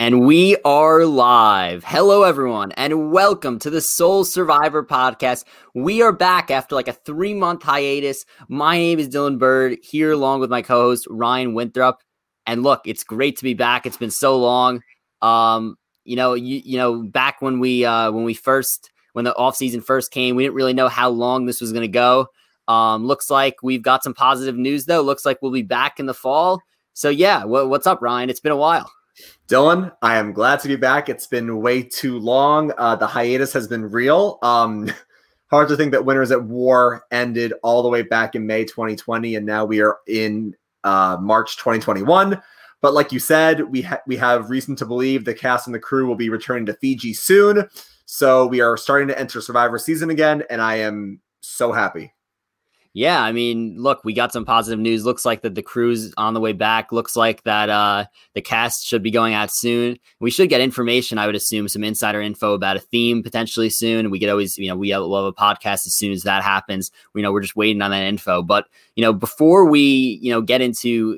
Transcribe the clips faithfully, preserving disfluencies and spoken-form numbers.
And we are live. Hello, everyone, and welcome to the Soul Survivor podcast. We are back after like a three-month hiatus. My name is Dylan Bird, here along with my co-host, Ryan Winthrop. And look, it's great to be back. It's been so long. Um, you know, you, you know, back when we uh, when we first, when the offseason first came, we didn't really know how long this was going to go. Um, looks like we've got some positive news, though. Looks like we'll be back in the fall. So, yeah, w- what's up, Ryan? It's been a while. Dylan, I am glad to be back. It's been way too long. Uh, the hiatus has been real. Um, hard to think that Winners at War ended all the way back in May twenty twenty, and now we are in uh, March twenty twenty-one. But like you said, we ha- we have reason to believe the cast and the crew will be returning to Fiji soon. So we are starting to enter Survivor season again, and I am so happy. Yeah, I mean, look, we got some positive news. Looks like that the crew's on the way back. Looks like that uh, the cast should be going out soon. We should get information, I would assume, some insider info about a theme potentially soon. We could always, you know, we love a podcast as soon as that happens. You know, we're just waiting on that info. But, you know, before we, you know, get into,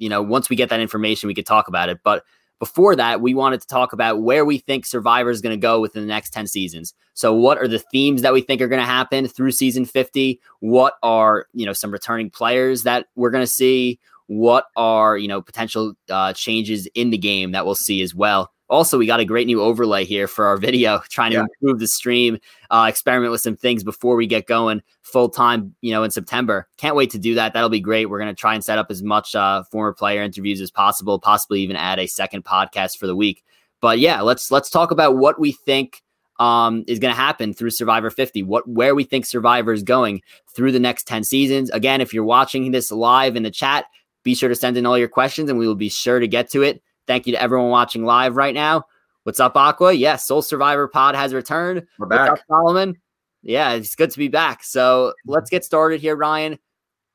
you know, once we get that information, we could talk about it. But before that, we wanted to talk about where we think Survivor is going to go within the next ten seasons. So what are the themes that we think are going to happen through season fifty? What are, you know, some returning players that we're going to see? What are, you know, potential uh, changes in the game that we'll see as well? Also, we got a great new overlay here for our video, trying to yeah. improve the stream, uh, experiment with some things before we get going full time, you know, in September. Can't wait to do that. That'll be great. We're going to try and set up as much uh, former player interviews as possible, possibly even add a second podcast for the week. But yeah, let's let's talk about what we think um, is going to happen through Survivor fifty, what where we think Survivor is going through the next ten seasons. Again, if you're watching this live in the chat, be sure to send in all your questions and we will be sure to get to it. Thank you to everyone watching live right now. What's up, Aqua? Yes, yeah, Soul Survivor Pod has returned. We're back. What's up, Solomon? Yeah, it's good to be back. So let's get started here, Ryan.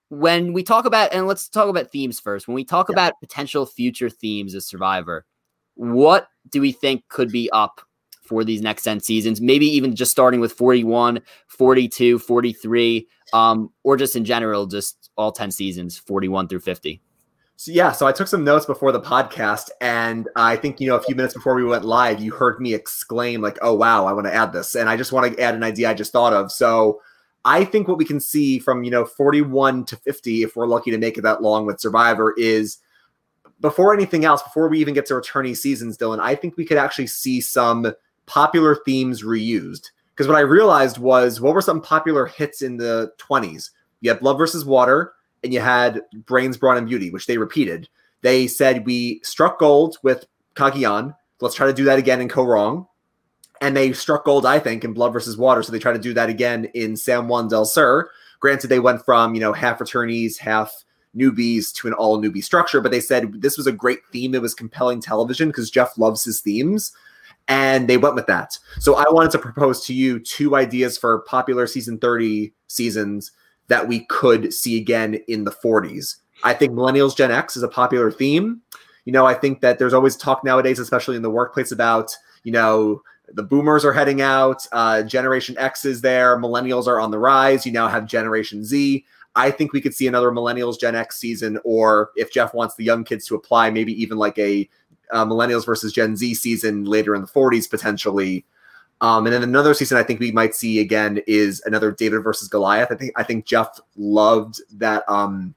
When we talk about, and let's talk about themes first. When we talk yeah. about potential future themes of Survivor, what do we think could be up for these next ten seasons? Maybe even just starting with forty-one, forty-two, forty-three, um, or just in general, just all ten seasons, forty-one through fifty. So yeah, so I took some notes before the podcast, and I think, you know, a few minutes before we went live, you heard me exclaim like, oh, wow, I want to add this. And I just want to add an idea I just thought of. So I think what we can see from, you know, forty-one to fifty, if we're lucky to make it that long with Survivor, is before anything else, before we even get to returning seasons, Dylan, I think we could actually see some popular themes reused. Because what I realized was, what were some popular hits in the twenties? You had Blood versus Water. And you had Brains, Brawn, and Beauty, which they repeated. They said, we struck gold with Kaôh Rōng. Let's try to do that again in Kaôh Rōng. And they struck gold, I think, in Blood versus Water. So they tried to do that again in San Juan del Sur. Granted, they went from, you know, half returnees, half newbies to an all newbie structure. But they said this was a great theme. It was compelling television because Jeff loves his themes. And they went with that. So I wanted to propose to you two ideas for popular season thirty seasons that we could see again in the forties. I think Millennials Gen X is a popular theme. You know, I think that there's always talk nowadays, especially in the workplace, about, you know, the boomers are heading out, uh, Generation X is there, millennials are on the rise, you now have Generation Z. I think we could see another Millennials Gen X season, or if Jeff wants the young kids to apply, maybe even like a uh, Millennials versus Gen Z season later in the forties potentially. Um, and then another season I think we might see again is another David versus Goliath. I think I think Jeff loved that um,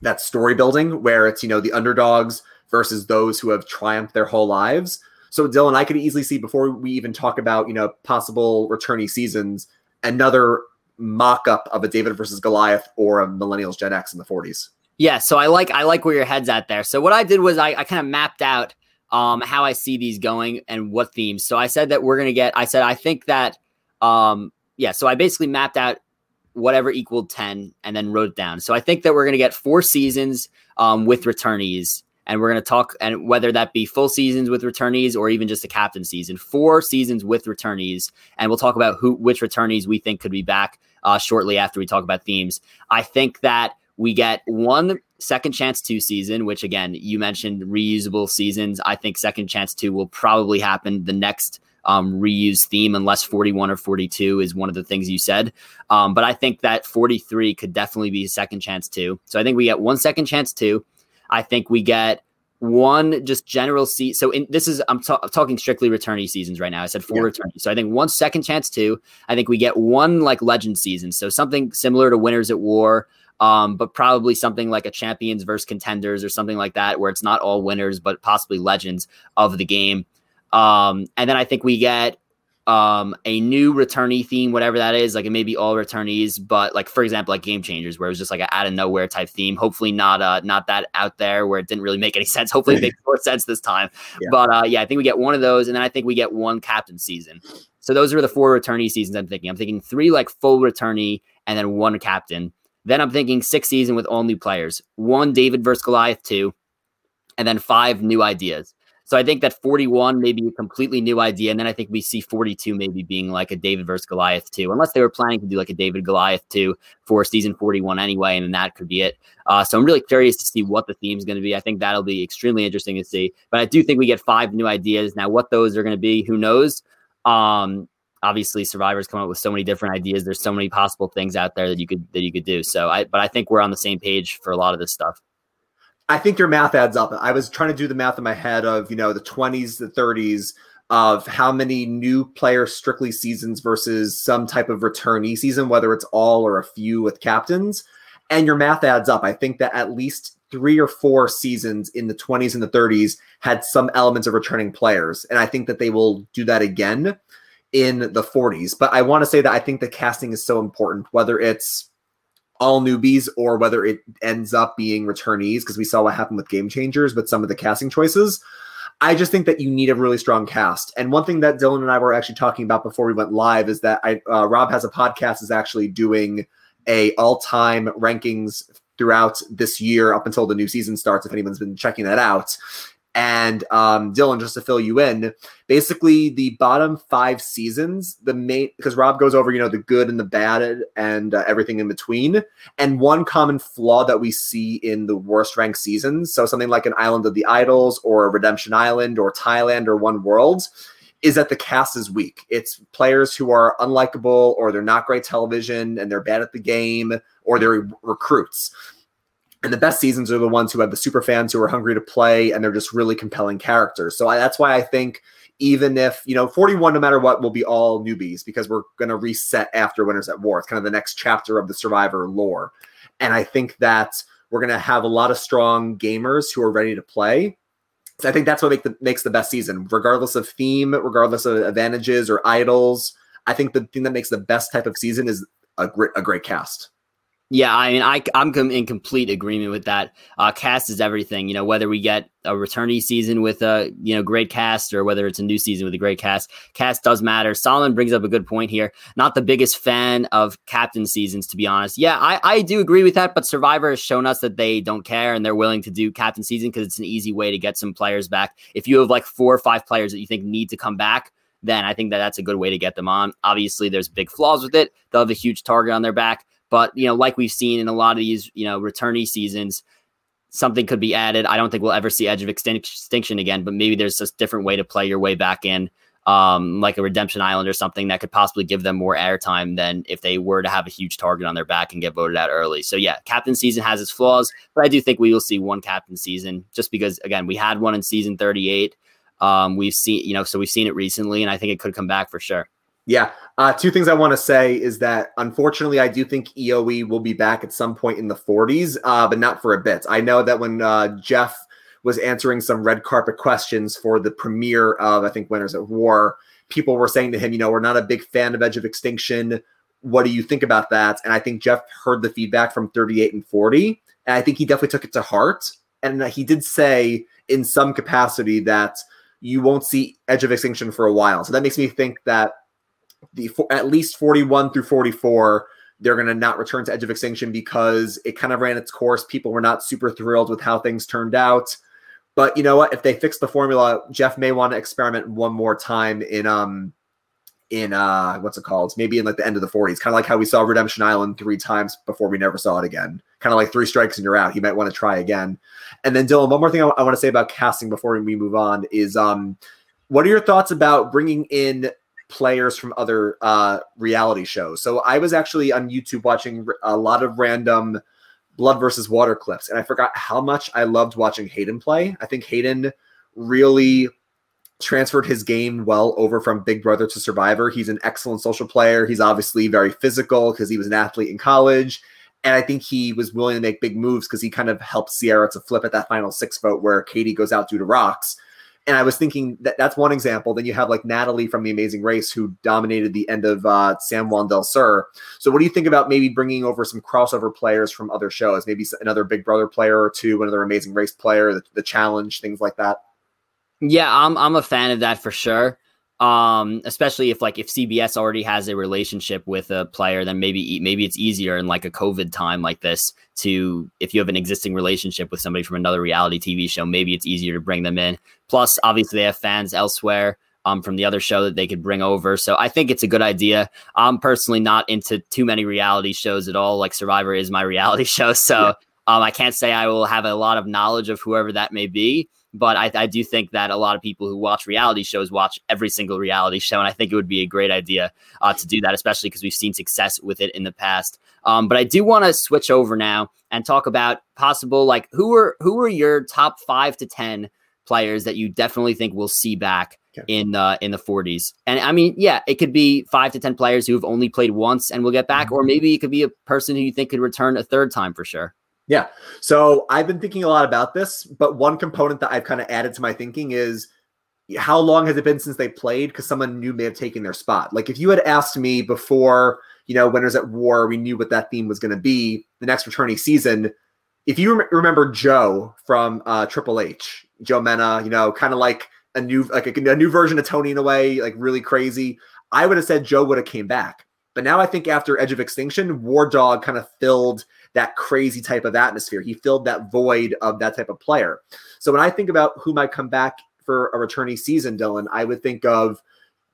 that story building where it's, you know, the underdogs versus those who have triumphed their whole lives. So Dylan, I could easily see, before we even talk about, you know, possible returnee seasons, another mock-up of a David versus Goliath or a Millennials Gen X in the forties. Yeah, so I like I like where your head's at there. So what I did was I, I kind of mapped out Um, how I see these going and what themes. So I said that we're going to get, I said, I think that, um, yeah, so I basically mapped out whatever equaled ten and then wrote it down. So I think that we're going to get four seasons um, with returnees, and we're going to talk, and whether that be full seasons with returnees or even just a captain season, four seasons with returnees. And we'll talk about who, which returnees we think could be back uh, shortly after we talk about themes. I think that we get one Second Chance two season, which again, you mentioned reusable seasons. I think Second Chance two will probably happen the next um, reuse theme, unless forty-one or forty-two is one of the things you said. Um, but I think that forty-three could definitely be Second Chance two. So I think we get one Second Chance two. I think we get one just general seat. So in, this is, I'm, ta- I'm talking strictly returnee seasons right now. I said four yeah. returnees. So I think one Second Chance two, I think we get one like legend season. So something similar to Winners at War, um, but probably something like a champions versus contenders or something like that, where it's not all winners, but possibly legends of the game. Um, and then I think we get um, a new returnee theme, whatever that is, like it may be all returnees, but like, for example, like Game Changers, where it was just like an out of nowhere type theme, hopefully not, uh, not that out there where it didn't really make any sense. Hopefully it makes more sense this time, yeah. but uh, yeah, I think we get one of those. And then I think we get one captain season. So those are the four returnee seasons I'm thinking. I'm thinking three, like full returnee and then one captain. Then I'm thinking six season with all new players, one David versus Goliath two, and then five new ideas. So I think that forty-one may be a completely new idea. And then I think we see forty-two maybe being like a David versus Goliath two, unless they were planning to do like a David Goliath two for season forty-one anyway. And then that could be it. Uh, so I'm really curious to see what the theme is going to be. I think that'll be extremely interesting to see. But I do think we get five new ideas. Now, what those are going to be, who knows? Um, obviously, Survivor's come up with so many different ideas. There's so many possible things out there that you could that you could do. So, I but I think we're on the same page for a lot of this stuff. I think your math adds up. I was trying to do the math in my head of, you know, the twenties, the thirties of how many new player strictly seasons versus some type of returnee season, whether it's all or a few with captains. And your math adds up. I think that at least three or four seasons in the twenties and the thirties had some elements of returning players. And I think that they will do that again in the forties. But I want to say that I think the casting is so important, whether it's all newbies or whether it ends up being returnees, because we saw what happened with Game Changers with some of the casting choices. I just think that you need a really strong cast. And one thing that Dylan and I were actually talking about before we went live is that I, uh, Rob has a podcast, is actually doing a all-time rankings throughout this year up until the new season starts, if anyone's been checking that out. And um, Dylan, just to fill you in, basically the bottom five seasons, the main, because Rob goes over, you know, the good and the bad and uh, everything in between. And one common flaw that we see in the worst ranked seasons, so something like an Island of the Idols or a Redemption Island or Thailand or One World, is that the cast is weak. It's players who are unlikable, or they're not great television and they're bad at the game, or they're recruits. And the best seasons are the ones who have the super fans who are hungry to play, and they're just really compelling characters. So I, that's why I think even if, you know, forty-one, no matter what, will be all newbies, because we're going to reset after Winners at War. It's kind of the next chapter of the Survivor lore. And I think that we're going to have a lot of strong gamers who are ready to play. So I think that's what make the, makes the best season, regardless of theme, regardless of advantages or idols. I think the thing that makes the best type of season is a great, a great cast. Yeah, I mean, I, I'm in complete agreement with that. Uh, cast is everything, you know, whether we get a returnee season with a, you know, great cast, or whether it's a new season with a great cast, cast does matter. Solomon brings up a good point here. Not the biggest fan of captain seasons, to be honest. Yeah, I, I do agree with that, but Survivor has shown us that they don't care and they're willing to do captain season because it's an easy way to get some players back. If you have like four or five players that you think need to come back, then I think that that's a good way to get them on. Obviously, there's big flaws with it. They'll have a huge target on their back. But, you know, like we've seen in a lot of these, you know, returnee seasons, something could be added. I don't think we'll ever see Edge of Extinction again, but maybe there's this different way to play your way back in, um, like a Redemption Island or something that could possibly give them more airtime than if they were to have a huge target on their back and get voted out early. So, yeah, captain season has its flaws, but I do think we will see one captain season just because, again, we had one in season thirty-eight. Um, we've seen, you know, so we've seen it recently, and I think it could come back for sure. Yeah. Uh, two things I want to say is that, unfortunately, I do think E O E will be back at some point in the forties, uh, but not for a bit. I know that when uh, Jeff was answering some red carpet questions for the premiere of, I think, Winners at War, people were saying to him, you know, we're not a big fan of Edge of Extinction. What do you think about that? And I think Jeff heard the feedback from thirty-eight and forty, and I think he definitely took it to heart. And he did say in some capacity that you won't see Edge of Extinction for a while. So that makes me think that The at least forty-one through forty-four, they're going to not return to Edge of Extinction because it kind of ran its course. People were not super thrilled with how things turned out. But you know what? If they fix the formula, Jeff may want to experiment one more time in um in uh what's it called? Maybe in like the end of the forties, kind of like how we saw Redemption Island three times before we never saw it again. Kind of like three strikes and you're out. He might want to try again. And then Dylan, one more thing I, w- I want to say about casting before we move on is um, what are your thoughts about bringing in players from other uh reality shows? So I was actually on YouTube watching a lot of random Blood versus Water clips. And I forgot how much I loved watching Hayden play. I think Hayden really transferred his game well over from Big Brother to Survivor. He's an excellent social player. He's obviously very physical because he was an athlete in college. And I think he was willing to make big moves because he kind of helped Sierra to flip at that final six vote where Katie goes out due to rocks. And I was thinking that that's one example. Then you have like Natalie from The Amazing Race, who dominated the end of uh, San Juan del Sur. So what do you think about maybe bringing over some crossover players from other shows, maybe another Big Brother player or two, another Amazing Race player, the, the Challenge, things like that? Yeah, I'm I'm a fan of that for sure. Um, especially if like if C B S already has a relationship with a player, then maybe maybe it's easier in like a COVID time like this to, if you have an existing relationship with somebody from another reality T V show, maybe it's easier to bring them in. Plus, obviously, they have fans elsewhere um, from the other show that they could bring over. So I think it's a good idea. I'm personally not into too many reality shows at all. Like Survivor is my reality show, so yeah. um, I can't say I will have a lot of knowledge of whoever that may be. But I, I do think that a lot of people who watch reality shows watch every single reality show. And I think it would be a great idea uh, to do that, especially because we've seen success with it in the past. Um, but I do want to switch over now and talk about possible, like, who are who are your top five to ten players that you definitely think we'll see back okay. in, uh, in the forties? And I mean, yeah, it could be five to ten players who have only played once and will get back, mm-hmm. or maybe it could be a person who you think could return a third time for sure. Yeah. So I've been thinking a lot about this, but one component that I've kind of added to my thinking is how long has it been since they played? Because someone new may have taken their spot. Like if you had asked me before, you know, Winners at War, we knew what that theme was going to be the next returning season. If you rem- remember Joe from uh, Triple H, Joe Mena, you know, kind of like a new, like a, a new version of Tony in a way, like really crazy. I would have said Joe would have came back. But now I think after Edge of Extinction, War Dog kind of filled that crazy type of atmosphere. He filled that void of that type of player. So when I think about who might come back for a returning season, Dylan, I would think of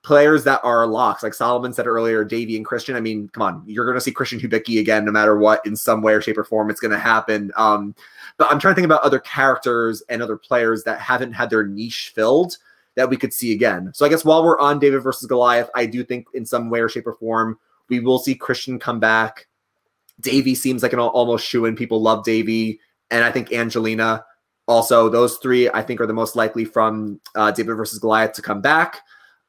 players that are locks, like Solomon said earlier, Davey and Christian. I mean, come on, you're going to see Christian Hubicki again, no matter what, in some way or shape or form, it's going to happen. Um, but I'm trying to think about other characters and other players that haven't had their niche filled that we could see again. So I guess while we're on David versus Goliath, I do think in some way or shape or form, we will see Christian come back. Davey seems like an almost shoo-in. People love Davey. And I think Angelina also. Those three, I think, are the most likely from uh, David versus Goliath to come back.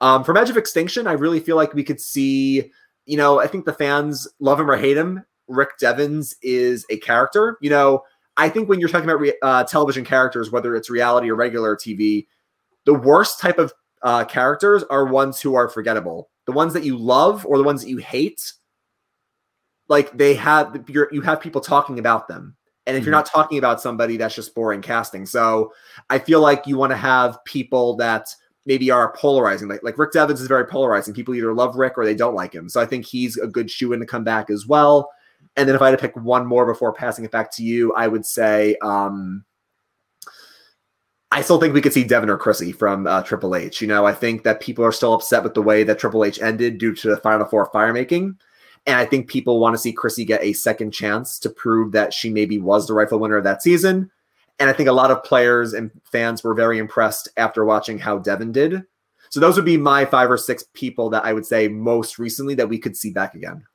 Um, from Edge of Extinction, I really feel like we could see, you know, I think the fans love him or hate him. Rick Devens is a character. You know, I think when you're talking about re- uh, television characters, whether it's reality or regular T V, the worst type of uh, characters are ones who are forgettable. The ones that you love or the ones that you hate, like they have, you're, you have people talking about them. And if mm-hmm. you're not talking about somebody, that's just boring casting. So I feel like you want to have people that maybe are polarizing. Like, like Rick Devens is very polarizing. People either love Rick or they don't like him. So I think he's a good shoe in to come back as well. And then if I had to pick one more before passing it back to you, I would say, um, I still think we could see Devin or Chrissy from uh, Triple H. You know, I think that people are still upset with the way that Triple H ended due to the Final Four firemaking. And I think people want to see Chrissy get a second chance to prove that she maybe was the rightful winner of that season. And I think a lot of players and fans were very impressed after watching how Devin did. So those would be my five or six people that I would say most recently that we could see back again.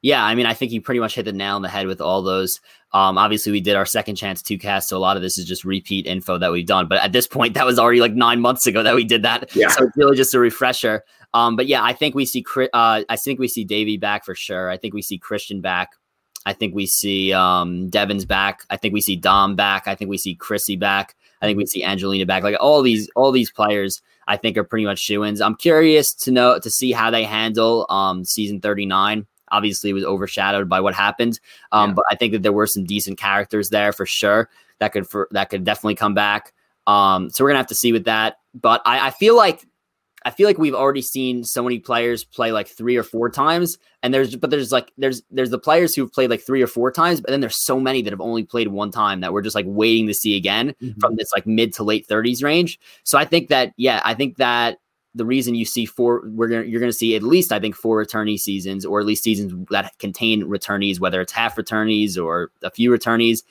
Yeah, I mean, I think you pretty much hit the nail on the head with all those. Um, obviously, we did our Second Chance two cast, so a lot of this is just repeat info that we've done. But at this point, that was already like nine months ago that we did that. Yeah. So it's really just a refresher. Um, but yeah, I think we see uh, I think we see Davey back for sure. I think we see Christian back. I think we see um, Devins back. I think we see Dom back. I think we see Chrissy back. I think we see Angelina back. Like all these, all these players, I think are pretty much shoo-ins. I'm curious to know to see how they handle um, season thirty-nine. Obviously was overshadowed by what happened. Um, yeah. But I think that there were some decent characters there for sure that could, for, that could definitely come back. Um, so we're gonna have to see with that. But I, I feel like, I feel like we've already seen so many players play like three or four times, and there's, but there's like, there's, there's the players who've played like three or four times, but then there's so many that have only played one time that we're just like waiting to see again mm-hmm. from this like mid to late thirties range. So I think that, yeah, I think that, the reason you see four, we're gonna, you're going to see at least, I think, four returnee seasons, or at least seasons that contain returnees, whether it's half returnees or a few returnees.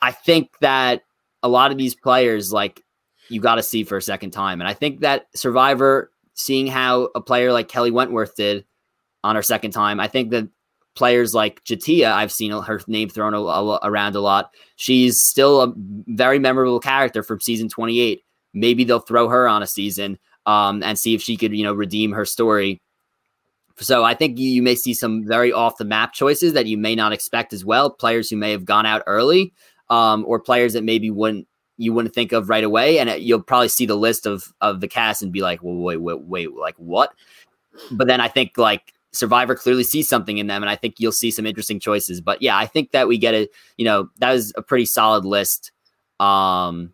I think that a lot of these players, like, you got to see for a second time. And I think that Survivor, seeing how a player like Kelly Wentworth did on her second time, I think that players like Jatia, I've seen her name thrown a, a, around a lot. She's still a very memorable character from season twenty-eight. Maybe they'll throw her on a season um, and see if she could, you know, redeem her story. So I think you, you may see some very off the map choices that you may not expect as well. Players who may have gone out early um, or players that maybe wouldn't, you wouldn't think of right away. And it, you'll probably see the list of, of the cast and be like, well, wait, wait, wait, like what? But then I think like, Survivor clearly sees something in them, and I think you'll see some interesting choices. But yeah, I think that we get a, you know, that was a pretty solid list um,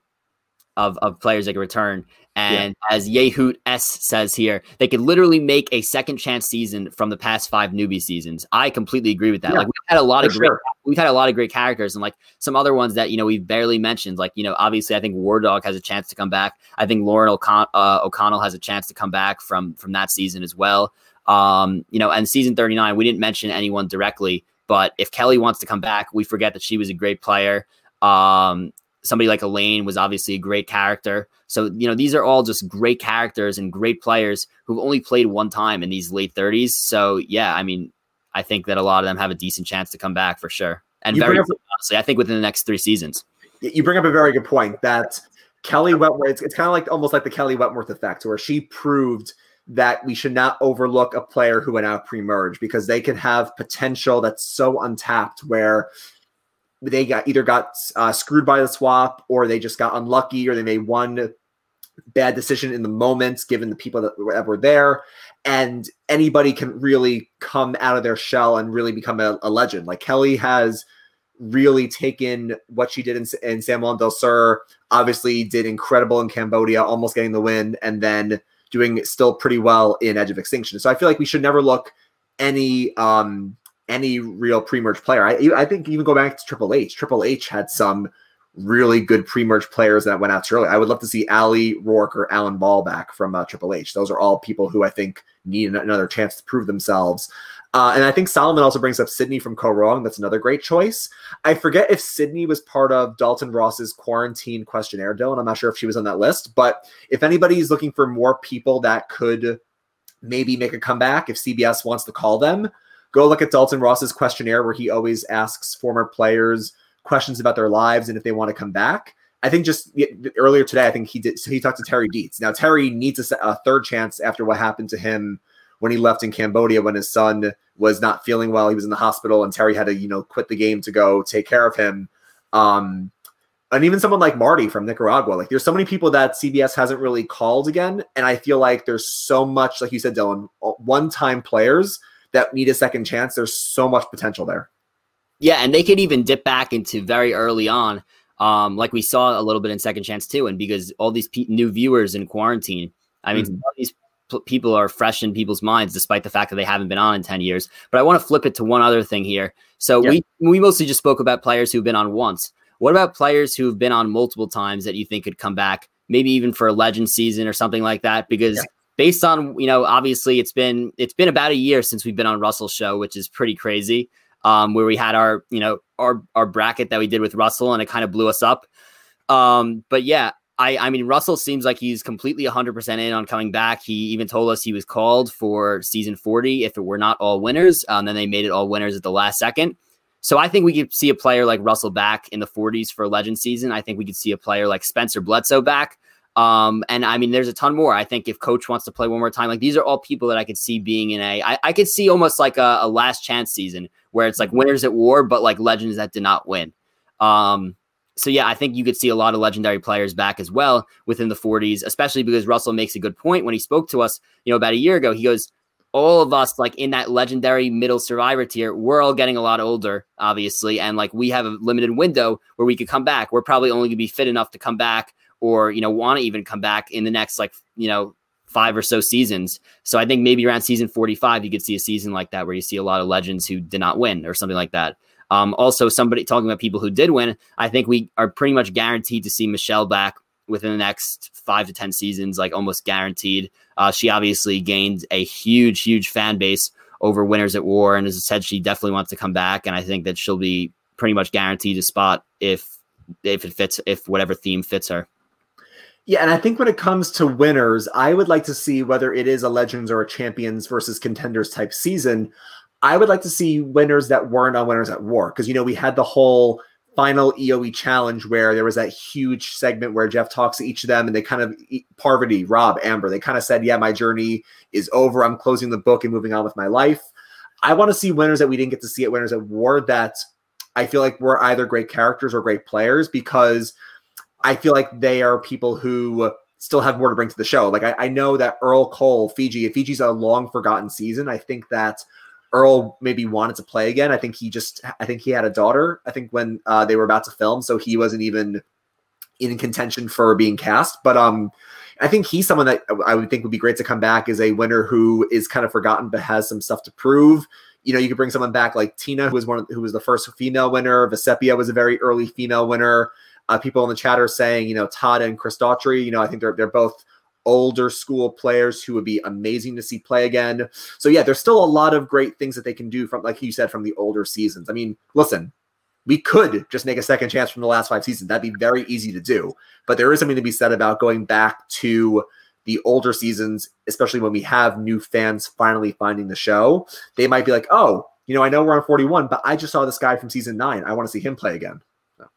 of of players that could return. And yeah. As Yehoot S says here, they could literally make a second chance season from the past five newbie seasons. I completely agree with that. Yeah, like we've had a lot of great, sure. we've had a lot of great characters, and like some other ones that you know we've barely mentioned. Like you know, obviously, I think War Dog has a chance to come back. I think Lauren O'Con- uh, O'Connell has a chance to come back from from that season as well. Um, you know, and season thirty-nine, we didn't mention anyone directly, but if Kelly wants to come back, we forget that she was a great player. Um, somebody like Elaine was obviously a great character. So, you know, these are all just great characters and great players who've only played one time in these late thirties. So yeah, I mean, I think that a lot of them have a decent chance to come back for sure. And you very up, honestly, I think within the next three seasons. You bring up a very good point that Kelly Wentworth, it's, it's kind of like almost like the Kelly Wentworth effect where she proved that we should not overlook a player who went out pre-merge because they can have potential that's so untapped where they got either got uh, screwed by the swap or they just got unlucky or they made one bad decision in the moment given the people that were there. And anybody can really come out of their shell and really become a, a legend. Like Kelly has really taken what she did in, in San Juan del Sur, obviously did incredible in Cambodia, almost getting the win, and then doing still pretty well in Edge of Extinction. So I feel like we should never look any um, any real pre-merge player. I, I think even go back to Triple H. Triple H had some really good pre-merge players that went out too early. I would love to see Ali, Rourke, or Alan Ball back from uh, Triple H. Those are all people who I think need another chance to prove themselves. Uh, and I think Solomon also brings up Sydney from Kaôh Rōng. That's another great choice. I forget if Sydney was part of Dalton Ross's quarantine questionnaire, Dylan. I'm not sure if she was on that list. But if anybody's looking for more people that could maybe make a comeback, if C B S wants to call them, go look at Dalton Ross's questionnaire where he always asks former players questions about their lives and if they want to come back. I think just earlier today, I think he did. So he talked to Terry Dietz. Now, Terry needs a, a third chance after what happened to him when he left in Cambodia, when his son was not feeling well, he was in the hospital and Terry had to, you know, quit the game to go take care of him. Um, and even someone like Marty from Nicaragua, like there's so many people that C B S hasn't really called again. And I feel like there's so much, like you said, Dylan, one-time players that need a second chance. There's so much potential there. Yeah. And they could even dip back into very early on. Um, like we saw a little bit in Second Chance too. And because all these pe- new viewers in quarantine, I mean, mm-hmm. all these people are fresh in people's minds, despite the fact that they haven't been on in ten years. But I want to flip it to one other thing here. So yep. we, we mostly just spoke about players who've been on once. What about players who've been on multiple times that you think could come back, maybe even for a legend season or something like that? Because yep. based on, you know, obviously it's been, it's been about a year since we've been on Russell's show, which is pretty crazy. Um, where we had our, you know, our, our bracket that we did with Russell and it kind of blew us up. Um, but yeah, I, I mean, Russell seems like he's completely one hundred percent in on coming back. He even told us he was called for season forty if it were not all winners. Um, then they made it all winners at the last second. So I think we could see a player like Russell back in the forties for legend season. I think we could see a player like Spencer Bledsoe back. Um, and I mean, there's a ton more. I think if Coach wants to play one more time, like these are all people that I could see being in a, I, I could see almost like a, a last chance season where it's like winners at war, but like legends that did not win. Um, So, yeah, I think you could see a lot of legendary players back as well within the forties, especially because Russell makes a good point when he spoke to us, you know, about a year ago. He goes, all of us like in that legendary middle survivor tier, we're all getting a lot older, obviously. And like we have a limited window where we could come back. We're probably only going to be fit enough to come back or, you know, want to even come back in the next like, you know, five or so seasons. So I think maybe around season forty-five, you could see a season like that where you see a lot of legends who did not win or something like that. Um, also, somebody talking about people who did win, I think we are pretty much guaranteed to see Michelle back within the next five to ten seasons, like almost guaranteed. Uh, she obviously gained a huge, huge fan base over Winners at War. And as I said, she definitely wants to come back. And I think that she'll be pretty much guaranteed a spot if if it fits, if whatever theme fits her. Yeah, and I think when it comes to winners, I would like to see whether it is a Legends or a Champions versus Contenders type season. I would like to see winners that weren't on Winners at War, because, you know, we had the whole final E O E challenge where there was that huge segment where Jeff talks to each of them, and they kind of, Parvati, Rob, Amber, they kind of said, yeah, my journey is over. I'm closing the book and moving on with my life. I want to see winners that we didn't get to see at Winners at War that I feel like were either great characters or great players, because I feel like they are people who still have more to bring to the show. Like I, I know that Earl Cole, Fiji, if Fiji's a long forgotten season, I think that Earl maybe wanted to play again. I think he just, I think he had a daughter, I think when uh, they were about to film. So he wasn't even in contention for being cast, but um, I think he's someone that I would think would be great to come back as a winner who is kind of forgotten, but has some stuff to prove. You know, you could bring someone back like Tina, who was one of, who was the first female winner. Vesepia was a very early female winner. Uh, people in the chat are saying, you know, Todd and Chris Daughtry, you know, I think they're, they're both older school players who would be amazing to see play again. So yeah, there's still a lot of great things that they can do from, like you said, from the older seasons. I mean, listen, we could just make a second chance from the last five seasons. That'd be very easy to do, but there is something to be said about going back to the older seasons, especially when we have new fans finally finding the show. They might be like, oh, you know, I know we're on forty-one, but I just saw this guy from season nine. I want to see him play again. So.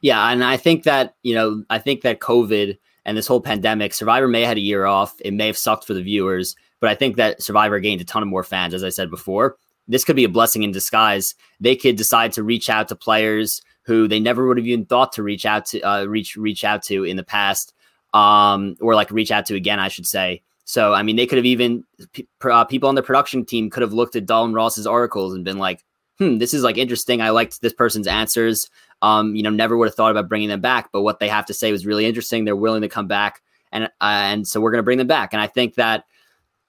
Yeah. And I think that, you know, I think that COVID and this whole pandemic, Survivor may have had a year off. It may have sucked for the viewers, but I think that Survivor gained a ton of more fans. As I said before, this could be a blessing in disguise. They could decide to reach out to players who they never would have even thought to reach out to, uh, reach, reach out to in the past. Um, or like reach out to again, I should say. So, I mean, they could have even, p- uh, people on the production team could have looked at Dylan Ross's articles and been like, hmm, this is like interesting. I liked this person's answers. Um, you know, never would have thought about bringing them back, but what they have to say was really interesting. They're willing to come back. And, uh, and so we're going to bring them back. And I think that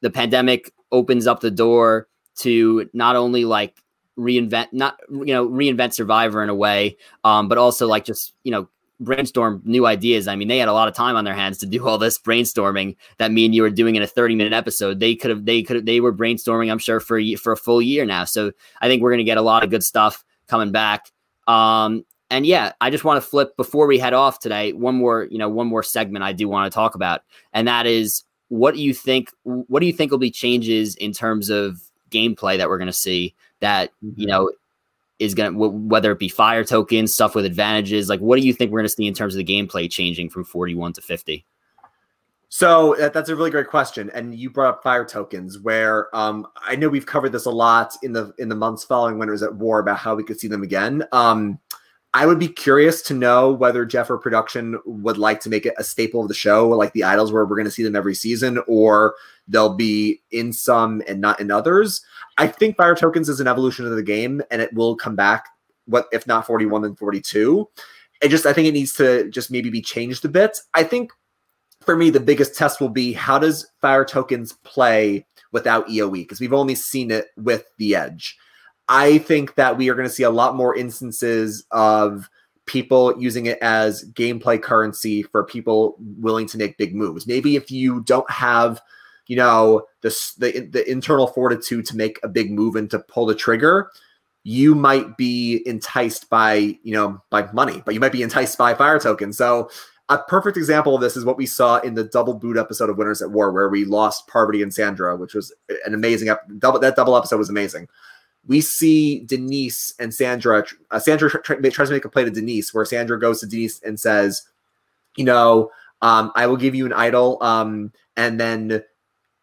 the pandemic opens up the door to not only like reinvent, not, you know, reinvent Survivor in a way, um, but also like just, you know, brainstorm new ideas. I mean, they had a lot of time on their hands to do all this brainstorming that me and you are doing in a thirty minute episode. They could have, they could have, they were brainstorming, I'm sure, for a, for a full year now. So I think we're going to get a lot of good stuff coming back. Um, and yeah, I just want to flip before we head off today. One more, you know, one more segment I do want to talk about. And that is, what do you think, what do you think will be changes in terms of gameplay that we're going to see that, you know, is going to, w- whether it be fire tokens, stuff with advantages, like what do you think we're going to see in terms of the gameplay changing from forty-one to fifty? So that, that's a really great question. And you brought up fire tokens where um, I know we've covered this a lot in the, in the months following Winners at War about how we could see them again. Um, I would be curious to know whether Jeff or production would like to make it a staple of the show, like the Idols, where we're going to see them every season, or they'll be in some and not in others. I think fire tokens is an evolution of the game, and it will come back. What if not forty-one, then forty-two? It just, I think it needs to just maybe be changed a bit. I think for me, the biggest test will be, how does fire tokens play without E O E? Because we've only seen it with the Edge. I think that we are going to see a lot more instances of people using it as gameplay currency for people willing to make big moves. Maybe if you don't have, you know, the, the the internal fortitude to make a big move and to pull the trigger, you might be enticed by, you know, by money, but you might be enticed by fire tokens. So a perfect example of this is what we saw in the double boot episode of Winners at War, where we lost Parvati and Sandra, which was an amazing ep- double. That double episode was amazing. We see Denise and Sandra, uh, Sandra tr- tr- tries to make a play to Denise, where Sandra goes to Denise and says, you know, um, I will give you an idol. Um, and then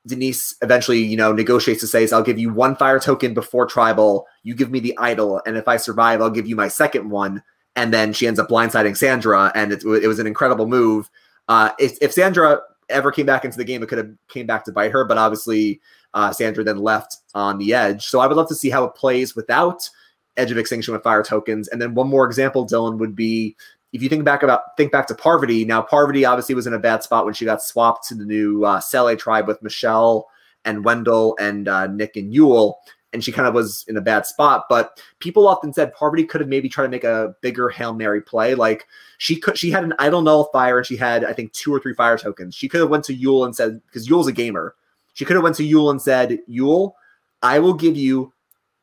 Denise eventually, you know, negotiates and says, I'll give you one fire token before tribal. You give me the idol. And if I survive, I'll give you my second one. And then she ends up blindsiding Sandra. And it, it was an incredible move. Uh, if, if Sandra ever came back into the game, it could have came back to bite her, but obviously uh, Sandra then left on the Edge. So I would love to see how it plays without Edge of Extinction with fire tokens. And then one more example, Dylan, would be, if you think back about, think back to Parvati. Now Parvati obviously was in a bad spot when she got swapped to the new uh, Sele tribe with Michelle and Wendell and uh, Nick and Yule. And she kind of was in a bad spot, but people often said Parvati could have maybe tried to make a bigger Hail Mary play. Like she could, she had an idle nullifier and she had, I think, two or three fire tokens. She could have went to Yule and said, because Yule's a gamer. She could have went to Yule and said, Yule, I will give you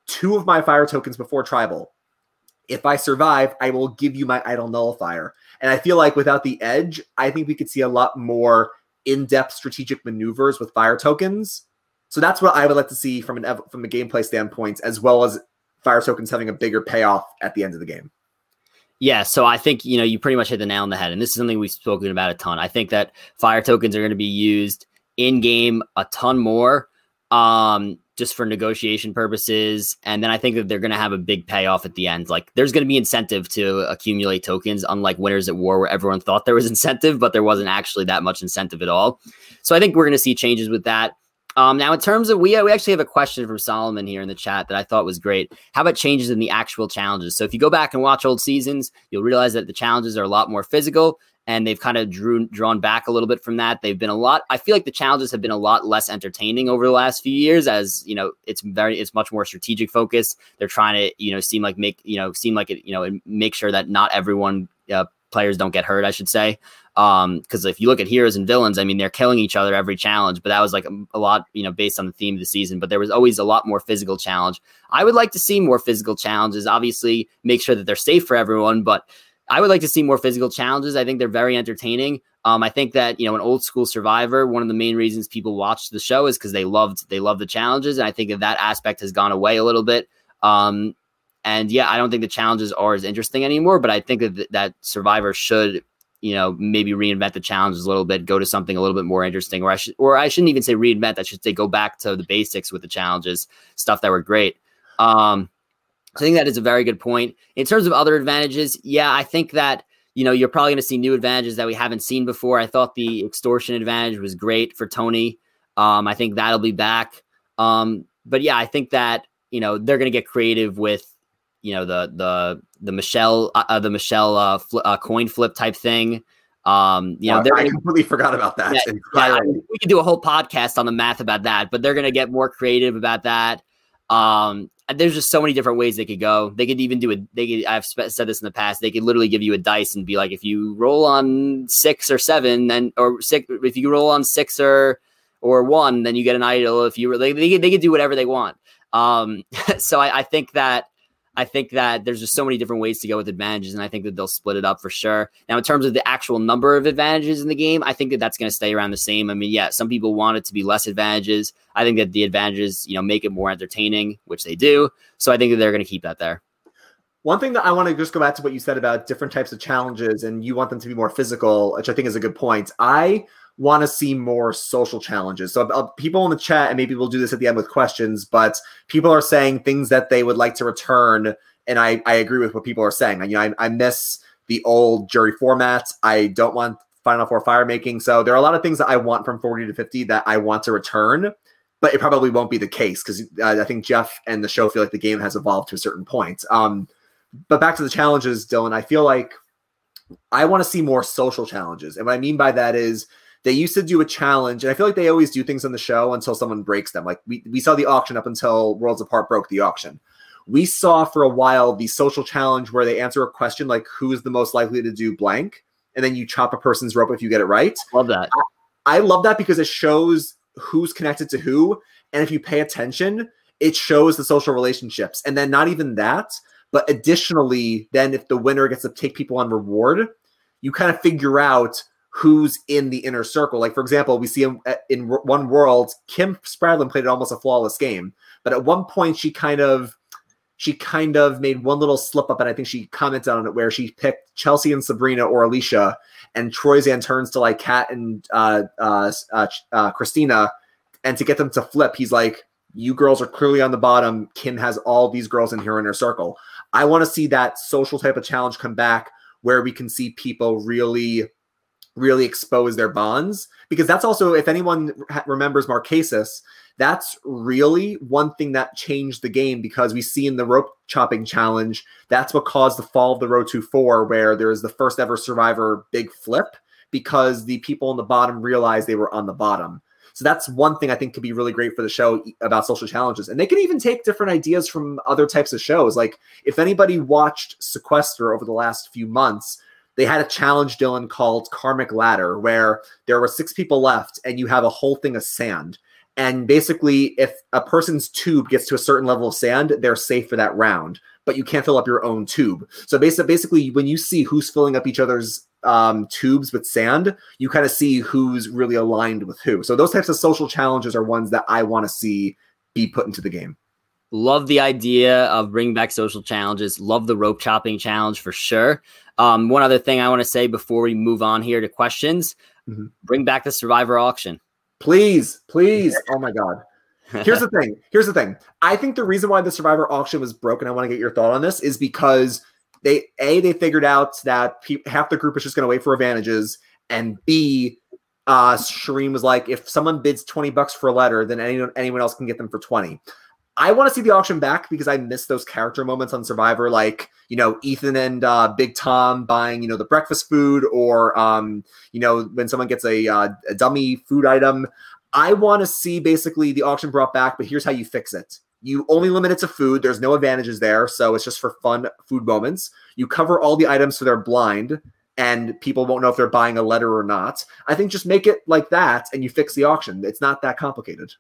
two of my fire tokens before tribal. If I survive, I will give you my idle nullifier. And I feel like without the Edge, I think we could see a lot more in-depth strategic maneuvers with fire tokens So that's what I would like to see from an from a gameplay standpoint, as well as fire tokens having a bigger payoff at the end of the game. Yeah, so I think, you know, you pretty much hit the nail on the head, and this is something we've spoken about a ton. I think that fire tokens are going to be used in-game a ton more, um, just for negotiation purposes, and then I think that they're going to have a big payoff at the end. Like, there's going to be incentive to accumulate tokens, unlike Winners at War, where everyone thought there was incentive, but there wasn't actually that much incentive at all. So I think we're going to see changes with that. Um, now, in terms of, we, uh, we actually have a question from Solomon here in the chat that I thought was great. How about changes in the actual challenges? So if you go back and watch old seasons, you'll realize that the challenges are a lot more physical, and they've kind of drew, drawn back a little bit from that. They've been a lot, I feel like the challenges have been a lot less entertaining over the last few years, as, you know, it's very, it's much more strategic focused. They're trying to, you know, seem like make, you know, seem like it, you know, and make sure that not everyone, uh, players don't get hurt, I should say. Um, because if you look at heroes and villains, I mean, they're killing each other every challenge, but that was like a, a lot, you know, based on the theme of the season, but there was always a lot more physical challenge. I would like to see more physical challenges, obviously make sure that they're safe for everyone, but I would like to see more physical challenges. I think they're very entertaining. Um, I think that, you know, an old school Survivor, one of the main reasons people watched the show is because they loved, they loved the challenges. And I think that that aspect has gone away a little bit. Um, and yeah, I don't think the challenges are as interesting anymore, but I think that, that Survivor should, you know, maybe reinvent the challenges a little bit, go to something a little bit more interesting, or I should, or I shouldn't even say reinvent. I should say go back to the basics with the challenges, stuff that were great. Um, I think that is a very good point. In terms of other advantages, yeah, I think that, you know, you're probably going to see new advantages that we haven't seen before. I thought the extortion advantage was great for Tony. Um, I think that'll be back. Um, but yeah, I think that, you know, they're going to get creative with, you know, the the the Michelle uh, the Michelle uh, fl- uh, coin flip type thing. Um, you know, oh, I completely gonna, forgot about that. Yeah, yeah, I mean, we could do a whole podcast on the math about that, but they're going to get more creative about that. Um, there's just so many different ways they could go. They could even do it. They could, I've sp- said this in the past. They could literally give you a dice and be like, if you roll on six or seven, then, or six, if you roll on six or, or one, then you get an idol. If you they, they, they could do whatever they want. Um, so I, I think that, I think that there's just so many different ways to go with advantages, and I think that they'll split it up for sure. Now, in terms of the actual number of advantages in the game, I think that that's going to stay around the same. I mean, yeah, some people want it to be less advantages. I think that the advantages, you know, make it more entertaining, which they do. So I think that they're going to keep that there. One thing that I want to just go back to what you said about different types of challenges, and you want them to be more physical, which I think is a good point. I want to see more social challenges. So uh, people in the chat, and maybe we'll do this at the end with questions, but people are saying things that they would like to return. And I, I agree with what people are saying. You know, I, I miss the old jury formats. I don't want Final Four fire making. So there are a lot of things that I want from forty to fifty that I want to return, but it probably won't be the case, because uh, I think Jeff and the show feel like the game has evolved to a certain point. Um, but back to the challenges, Dylan, I feel like I want to see more social challenges. And what I mean by that is, they used to do a challenge, and I feel like they always do things on the show until someone breaks them. Like, we, we saw the auction up until Worlds Apart broke the auction. We saw for a while the social challenge where they answer a question like, who is the most likely to do blank? And then you chop a person's rope if you get it right. Love that. I, I love that because it shows who's connected to who. And if you pay attention, it shows the social relationships. And then not even that, but additionally, then if the winner gets to take people on reward, you kind of figure out who's in the inner circle. Like, for example, we see in, in One World, Kim Spradlin played almost a flawless game, but at one point she kind of, she kind of made one little slip up. And I think she commented on it, where she picked Chelsea and Sabrina or Alicia, and Troyzan turns to like Kat and uh, uh, uh, uh, Christina. And to get them to flip, he's like, you girls are clearly on the bottom. Kim has all these girls in her inner circle. I want to see that social type of challenge come back, where we can see people really, really expose their bonds, because that's also, if anyone remembers Marquesas, that's really one thing that changed the game, because we see in the rope chopping challenge, that's what caused the fall of the row two four, where there is the first ever Survivor big flip, because the people on the bottom realized they were on the bottom. So that's one thing I think could be really great for the show about social challenges. And they can even take different ideas from other types of shows. Like, if anybody watched Sequester over the last few months, they had a challenge, Dylan, called Karmic Ladder, where there were six people left and you have a whole thing of sand. And basically, if a person's tube gets to a certain level of sand, they're safe for that round. but you can't fill up your own tube. So basically, basically when you see who's filling up each other's um, tubes with sand, you kind of see who's really aligned with who. So those types of social challenges are ones that I want to see be put into the game. Love the idea of bringing back social challenges. Love the rope chopping challenge for sure. Um, one other thing I want to say before we move on here to questions, mm-hmm. bring back the Survivor auction. Please, please. Oh my God. Here's the thing. Here's the thing. I think the reason why the Survivor auction was broken, I want to get your thought on this, is because they, A, they figured out that pe- half the group is just going to wait for advantages, and B, uh, Shireen was like, if someone bids twenty bucks for a letter, then anyone, anyone else can get them for twenty. I want to see the auction back because I miss those character moments on Survivor, like, you know, Ethan and uh, Big Tom buying, you know, the breakfast food, or, um, you know, when someone gets a, uh, a dummy food item. I want to see basically the auction brought back, but here's how you fix it. You only limit it to food. There's no advantages there, so it's just for fun food moments. You cover all the items so they're blind, and people won't know if they're buying a letter or not. I think just make it like that, and you fix the auction. It's not that complicated.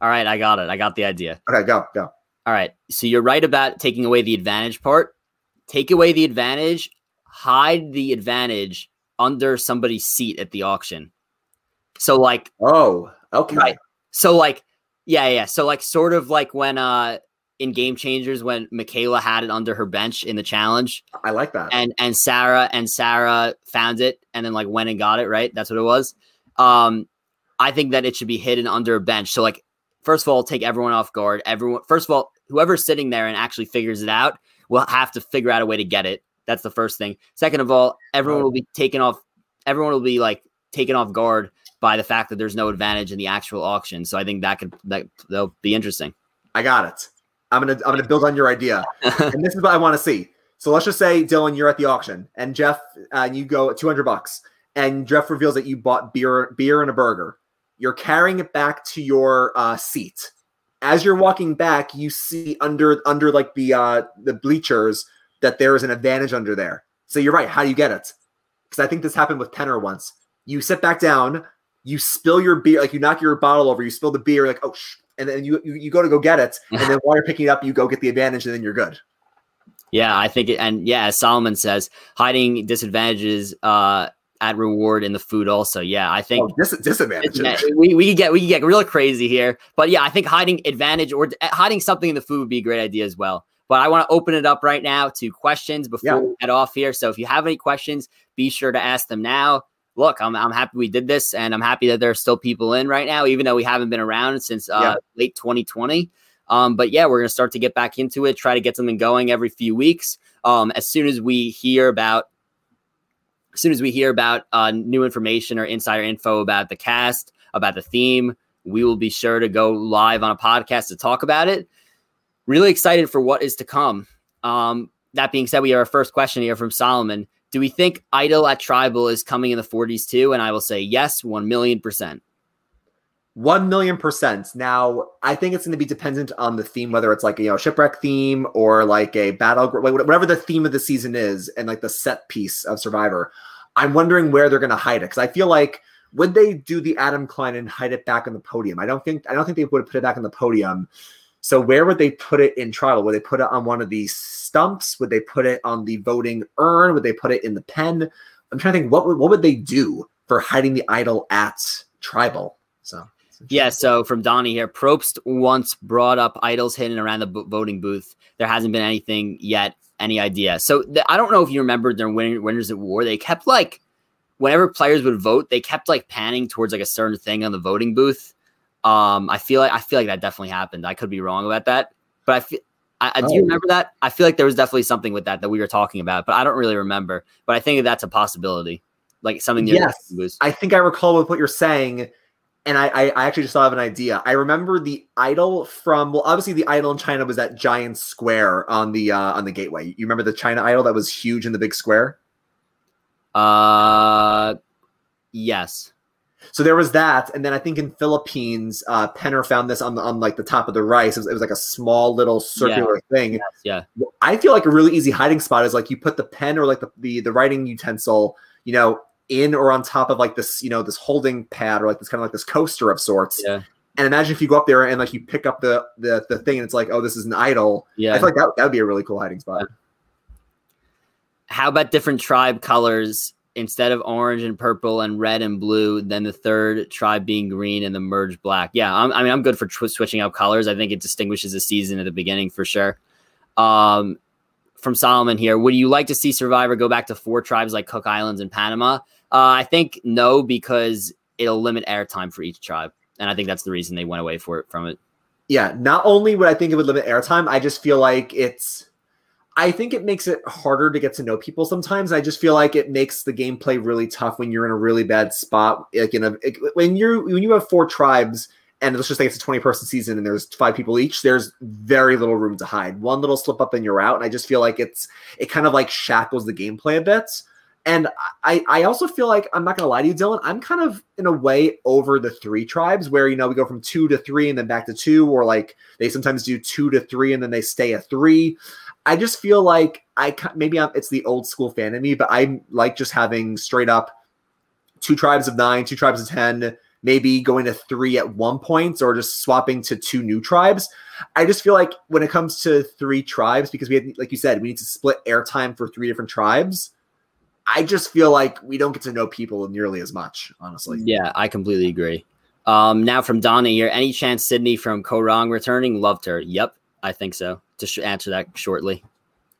All right, I got it. I got the idea. Okay, go, go. All right, so you're right about taking away the advantage part. Take away the advantage. Hide the advantage under somebody's seat at the auction. So, like... Oh, okay. Right. So, like, yeah, yeah. So, like, sort of like when uh, in Game Changers, when Michaela had it under her bench in the challenge. I like that. And and Sarah and Sarah found it and then, like, went and got it, right? That's what it was. Um, I think that it should be hidden under a bench. So, like, first of all, take everyone off guard. Everyone, first of all, whoever's sitting there and actually figures it out will have to figure out a way to get it. That's the first thing. Second of all, everyone will be taken off. Everyone will be like taken off guard by the fact that there's no advantage in the actual auction. So I think that could that they'll be interesting. I got it. I'm gonna I'm gonna build on your idea, and this is what I want to see. So let's just say, Dylan, you're at the auction, and Jeff, uh, you go at two hundred bucks, and Jeff reveals that you bought beer, beer and a burger. You're carrying it back to your uh, seat. As you're walking back, you see under under like the uh, the bleachers that there is an advantage under there. So you're right. How do you get it? Because I think this happened with Tenor once. You sit back down, you spill your beer, like you knock your bottle over, you spill the beer, like, oh, sh-, and then you, you you go to go get it. And then while you're picking it up, you go get the advantage, and then you're good. Yeah, I think it, and yeah, as Solomon says, hiding disadvantages uh, at reward in the food also. Yeah, I think oh, dis- disadvantages. We we get we get real crazy here, but yeah, I think hiding advantage or d- hiding something in the food would be a great idea as well. But I want to open it up right now to questions before yeah. we head off here. So if you have any questions, be sure to ask them now. Look, I'm I'm happy we did this, and I'm happy that there are still people in right now, even though we haven't been around since uh, yeah. late twenty twenty. Um, but yeah, we're going to start to get back into it, try to get something going every few weeks. Um, as soon as we hear about, as soon as we hear about uh, new information or insider info about the cast, about the theme, we will be sure to go live on a podcast to talk about it. Really excited for what is to come. Um, that being said, we have our first question here from Solomon. Do we think Idol at Tribal is coming in the forties too? And I will say yes, one million percent. one million percent. Now, I think it's going to be dependent on the theme, whether it's like, you know, shipwreck theme or like a battle, whatever the theme of the season is, and like the set piece of Survivor. I'm wondering where they're going to hide it, because I feel like, would they do the Adam Klein and hide it back on the podium? I don't think I don't think they would have put it back on the podium. So where would they put it in Tribal? Would they put it on one of the stumps? Would they put it on the voting urn? Would they put it in the pen? I'm trying to think, what would, what would they do for hiding the idol at Tribal? So yeah, so from Donnie here, Probst once brought up idols hidden around the b- voting booth. There hasn't been anything yet, any idea. So th- I don't know if you remember during Win- Winners at War, they kept like, whenever players would vote, they kept like panning towards like a certain thing on the voting booth. Um, I feel like I feel like that definitely happened. I could be wrong about that, but I feel I, I oh. do you remember that? I feel like there was definitely something with that that we were talking about, but I don't really remember. But I think that's a possibility, like something. Yes, was. I think I recall what you're saying, and I, I, I actually just thought of an idea. I remember the idol from well, obviously the idol in China was that giant square on the uh, on the gateway. You remember the China idol that was huge in the big square? Uh, yes. So there was that, and then I think in Philippines, uh, Penner found this on the, on like the top of the rice. It was, it was like a small little circular yeah. thing. Yes, yeah, I feel like a really easy hiding spot is like you put the pen or like the, the the writing utensil, you know, in or on top of like this, you know, this holding pad or like this kind of like this coaster of sorts. Yeah. And imagine if you go up there and like you pick up the the, the thing and it's like, oh, this is an idol. Yeah. I feel like that, that would be a really cool hiding spot. How about different tribe colors instead of orange and purple and red and blue, then the third tribe being green and the merged black? Yeah, I'm, I mean, I'm good for tw- switching up colors. I think it distinguishes the season at the beginning for sure. Um, from Solomon here, would you like to see Survivor go back to four tribes like Cook Islands and Panama? Uh, I think no, because it'll limit airtime for each tribe. And I think that's the reason they went away for it from it. Yeah. Not only would I think it would limit airtime, I just feel like it's, I think it makes it harder to get to know people sometimes. I just feel like it makes the gameplay really tough when you're in a really bad spot. Like in a, it, when you're, when you have four tribes and let's just say it's a twenty person season and there's five people each, there's very little room to hide. One little slip up and you're out. And I just feel like it's, it kind of like shackles the gameplay a bit. And I, I also feel like, I'm not going to lie to you, Dylan, I'm kind of, in a way, over the three tribes where, you know, we go from two to three and then back to two, or like they sometimes do two to three and then they stay at three. I just feel like I maybe I'm, it's the old school fan in me, but I like just having straight up two tribes of nine, two tribes of ten, maybe going to three at one point or just swapping to two new tribes. I just feel like when it comes to three tribes, because we had, like you said, we need to split airtime for three different tribes. I just feel like we don't get to know people nearly as much, honestly. Yeah, I completely agree. Um, now from Donna here, any chance Sydney from Kaôh Rōng returning? Loved her. Yep, I think so. To sh- answer that shortly.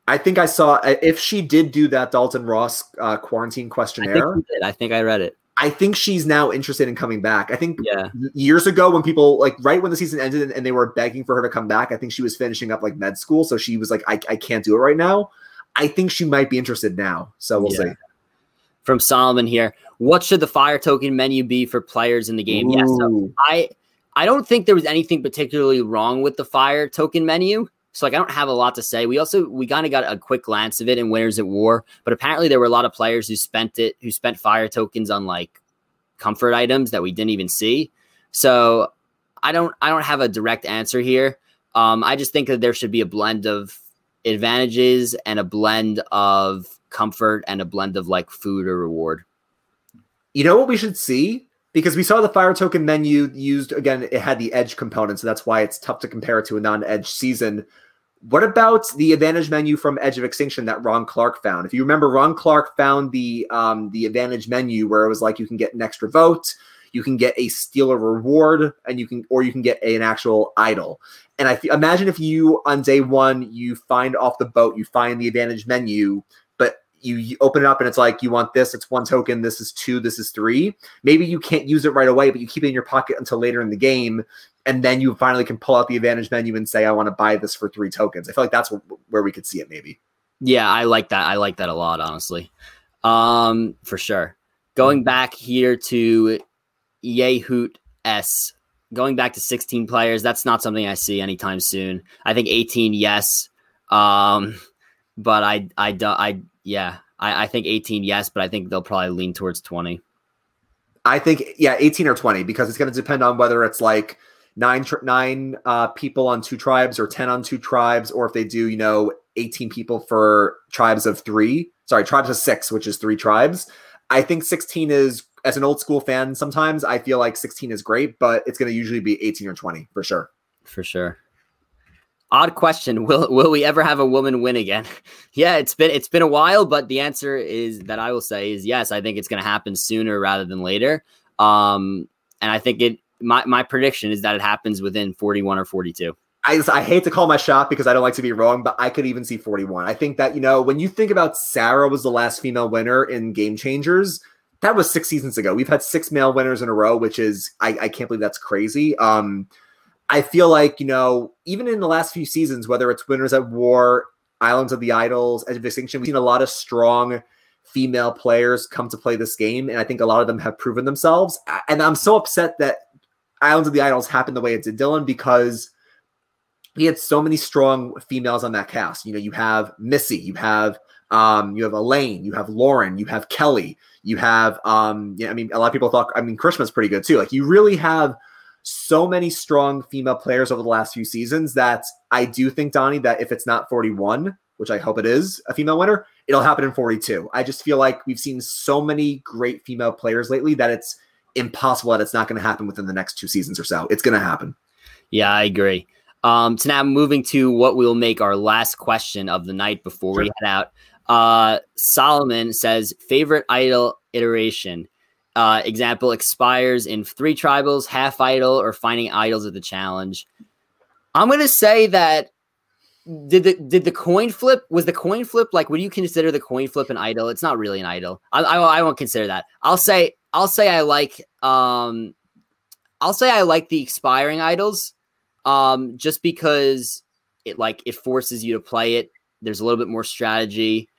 I think I saw, if she did do that Dalton Ross uh, quarantine questionnaire. I think, did. I think I read it. I think she's now interested in coming back. I think yeah. years ago when people, like right when the season ended and, and they were begging for her to come back, I think she was finishing up like med school. So she was like, I, I can't do it right now. I think she might be interested now. So we'll yeah. see. From Solomon here, what should the fire token menu be for players in the game? Ooh. Yeah, so I, I don't think there was anything particularly wrong with the fire token menu. So like, I don't have a lot to say. We also, we kind of got a quick glance of it in Winners at War, but apparently there were a lot of players who spent it, who spent fire tokens on like comfort items that we didn't even see. So I don't, I don't have a direct answer here. Um, I just think that there should be a blend of advantages and a blend of comfort and a blend of like food or reward. You know what we should see? Because we saw the fire token menu used again, it had the edge component. So that's why it's tough to compare it to a non-edge season. What about the advantage menu from Edge of Extinction that Ron Clark found? If you remember, Ron Clark found the, um, the advantage menu where it was like, you can get an extra vote, you can get a stealer reward, and you can, or you can get a, an actual idol. And I f- imagine if you, on day one, you find off the boat, you find the advantage menu, but you, you open it up and it's like, you want this, it's one token, this is two, this is three. Maybe you can't use it right away, but you keep it in your pocket until later in the game. And then you finally can pull out the advantage menu and say, I want to buy this for three tokens. I feel like that's w- where we could see it maybe. Yeah, I like that. I like that a lot, honestly. Um, for sure. Going back here to... Yehoot S going back to sixteen players. That's not something I see anytime soon. I think eighteen. Yes. Um, but I, I, I, yeah, I, I think eighteen. Yes. But I think they'll probably lean towards twenty. I think, yeah, eighteen or twenty, because it's going to depend on whether it's like nine, nine uh, people on two tribes or ten on two tribes, or if they do, you know, eighteen people for tribes of three, sorry, tribes of six, which is three tribes. I think sixteen is, as an old school fan, sometimes I feel like sixteen is great, but it's going to usually be eighteen or twenty for sure. For sure. Odd question. Will will we ever have a woman win again? Yeah, it's been it's been a while, but the answer is that I will say is yes. I think it's going to happen sooner rather than later. Um, and I think it. My my prediction is that it happens within forty-one or forty-two. I I hate to call my shot because I don't like to be wrong, but I could even see forty-one. I think that, you know, when you think about Sarah was the last female winner in Game Changers. That was six seasons ago. We've had six male winners in a row, which is, I, I can't believe that's crazy. Um, I feel like, you know, even in the last few seasons, whether it's Winners at War, Islands of the Idols, Edge of Extinction, we've seen a lot of strong female players come to play this game. And I think a lot of them have proven themselves. And I'm so upset that Islands of the Idols happened the way it did, Dylan, because we had so many strong females on that cast. You know, you have Missy, you have Um, you have Elaine, you have Lauren, you have Kelly, you have, um, yeah, I mean, a lot of people thought, I mean, Christmas pretty good too. Like you really have so many strong female players over the last few seasons that I do think, Donnie, that if it's not forty-one, which I hope it is a female winner, it'll happen in forty-two. I just feel like we've seen so many great female players lately that it's, impossible that it's not going to happen within the next two seasons or so. It's going to happen. Yeah, I agree. Um, so now moving to what we'll make our last question of the night before sure. we head out. Uh, Solomon says, favorite idol iteration. Uh, example, expires in three tribals, half idol, or finding idols at the challenge. I'm going to say that did the did the coin flip, was the coin flip, like, would you consider the coin flip an idol? It's not really an idol. I, I, I won't consider that. I'll say I'll say I like um I'll say I like the expiring idols um just because it like it forces you to play it. There's a little bit more strategy.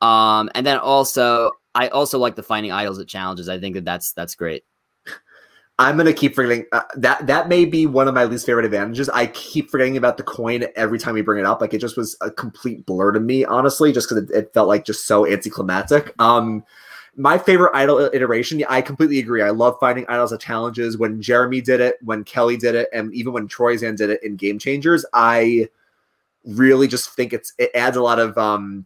Um and then also I also like the finding idols at challenges. I think that that's, that's great. I'm going to keep forgetting uh, that. That may be one of my least favorite advantages. I keep forgetting about the coin every time we bring it up. Like, it just was a complete blur to me, honestly, just because it, it felt like just so anticlimactic. Um, my favorite idol iteration. I completely agree. I love finding idols at challenges. When Jeremy did it, when Kelly did it, and even when Troyzan did it in Game Changers, I really just think it's, it adds a lot of, um,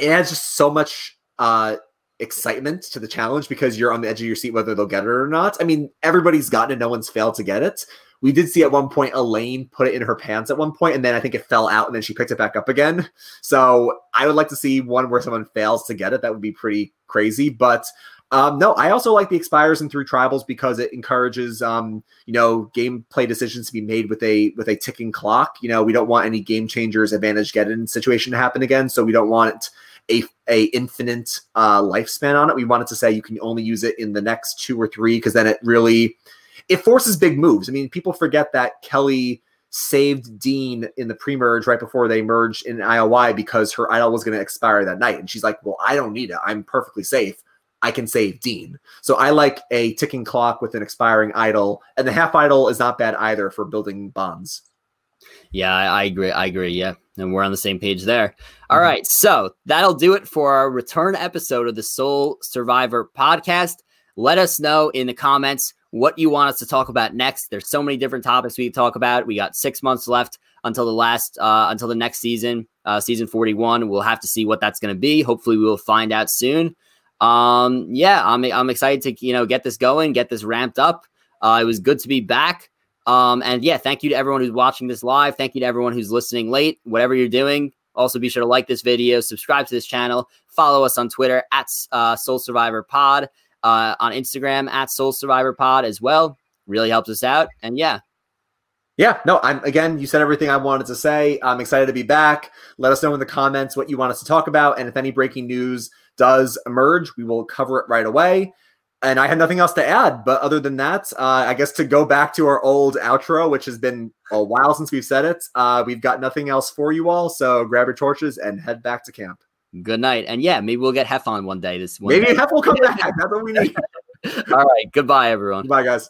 it adds just so much, uh, excitement to the challenge because you're on the edge of your seat whether they'll get it or not. I mean, everybody's gotten it, no one's failed to get it. We did see at one point Elaine put it in her pants at one point, and then I think it fell out, and then she picked it back up again. So I would like to see one where someone fails to get it. That would be pretty crazy. But um no, I also like the expires in three tribals because it encourages um you know gameplay decisions to be made with a with a ticking clock. You know, we don't want any Game Changers advantage get in situation to happen again. So we don't want it A, a infinite uh, lifespan on it. We wanted to say you can only use it in the next two or three, because then it really, it forces big moves. I mean, people forget that Kelly saved Dean in the pre-merge right before they merged in I O Y because her idol was going to expire that night. And she's like, well, I don't need it. I'm perfectly safe. I can save Dean. So I like a ticking clock with an expiring idol, and the half idol is not bad either for building bonds. Yeah, I, I agree. I agree. Yeah. And we're on the same page there. All mm-hmm. right. So that'll do it for our return episode of the Soul Survivor podcast. Let us know in the comments what you want us to talk about next. There's so many different topics we can talk about. We got six months left until the last, uh, until the next season, uh, season forty-one. We'll have to see what that's going to be. Hopefully we will find out soon. Um, yeah, I'm, I'm excited to, you know, get this going, get this ramped up. Uh, it was good to be back. Um, and yeah, thank you to everyone who's watching this live. Thank you to everyone who's listening late, whatever you're doing. Also, be sure to like this video, subscribe to this channel, follow us on Twitter at uh, Soul Survivor Pod, uh, on Instagram at Soul Survivor Pod as well. Really helps us out. And yeah. Yeah, no, I'm again, you said everything I wanted to say. I'm excited to be back. Let us know in the comments what you want us to talk about. And if any breaking news does emerge, we will cover it right away. And I had nothing else to add, but other than that, uh, I guess to go back to our old outro, which has been a while since we've said it, uh, we've got nothing else for you all, so grab your torches and head back to camp. Good night. And yeah, maybe we'll get Hef on one day. This one Maybe day. Hef will come back. That's what we need. All right. Goodbye, everyone. Bye, guys.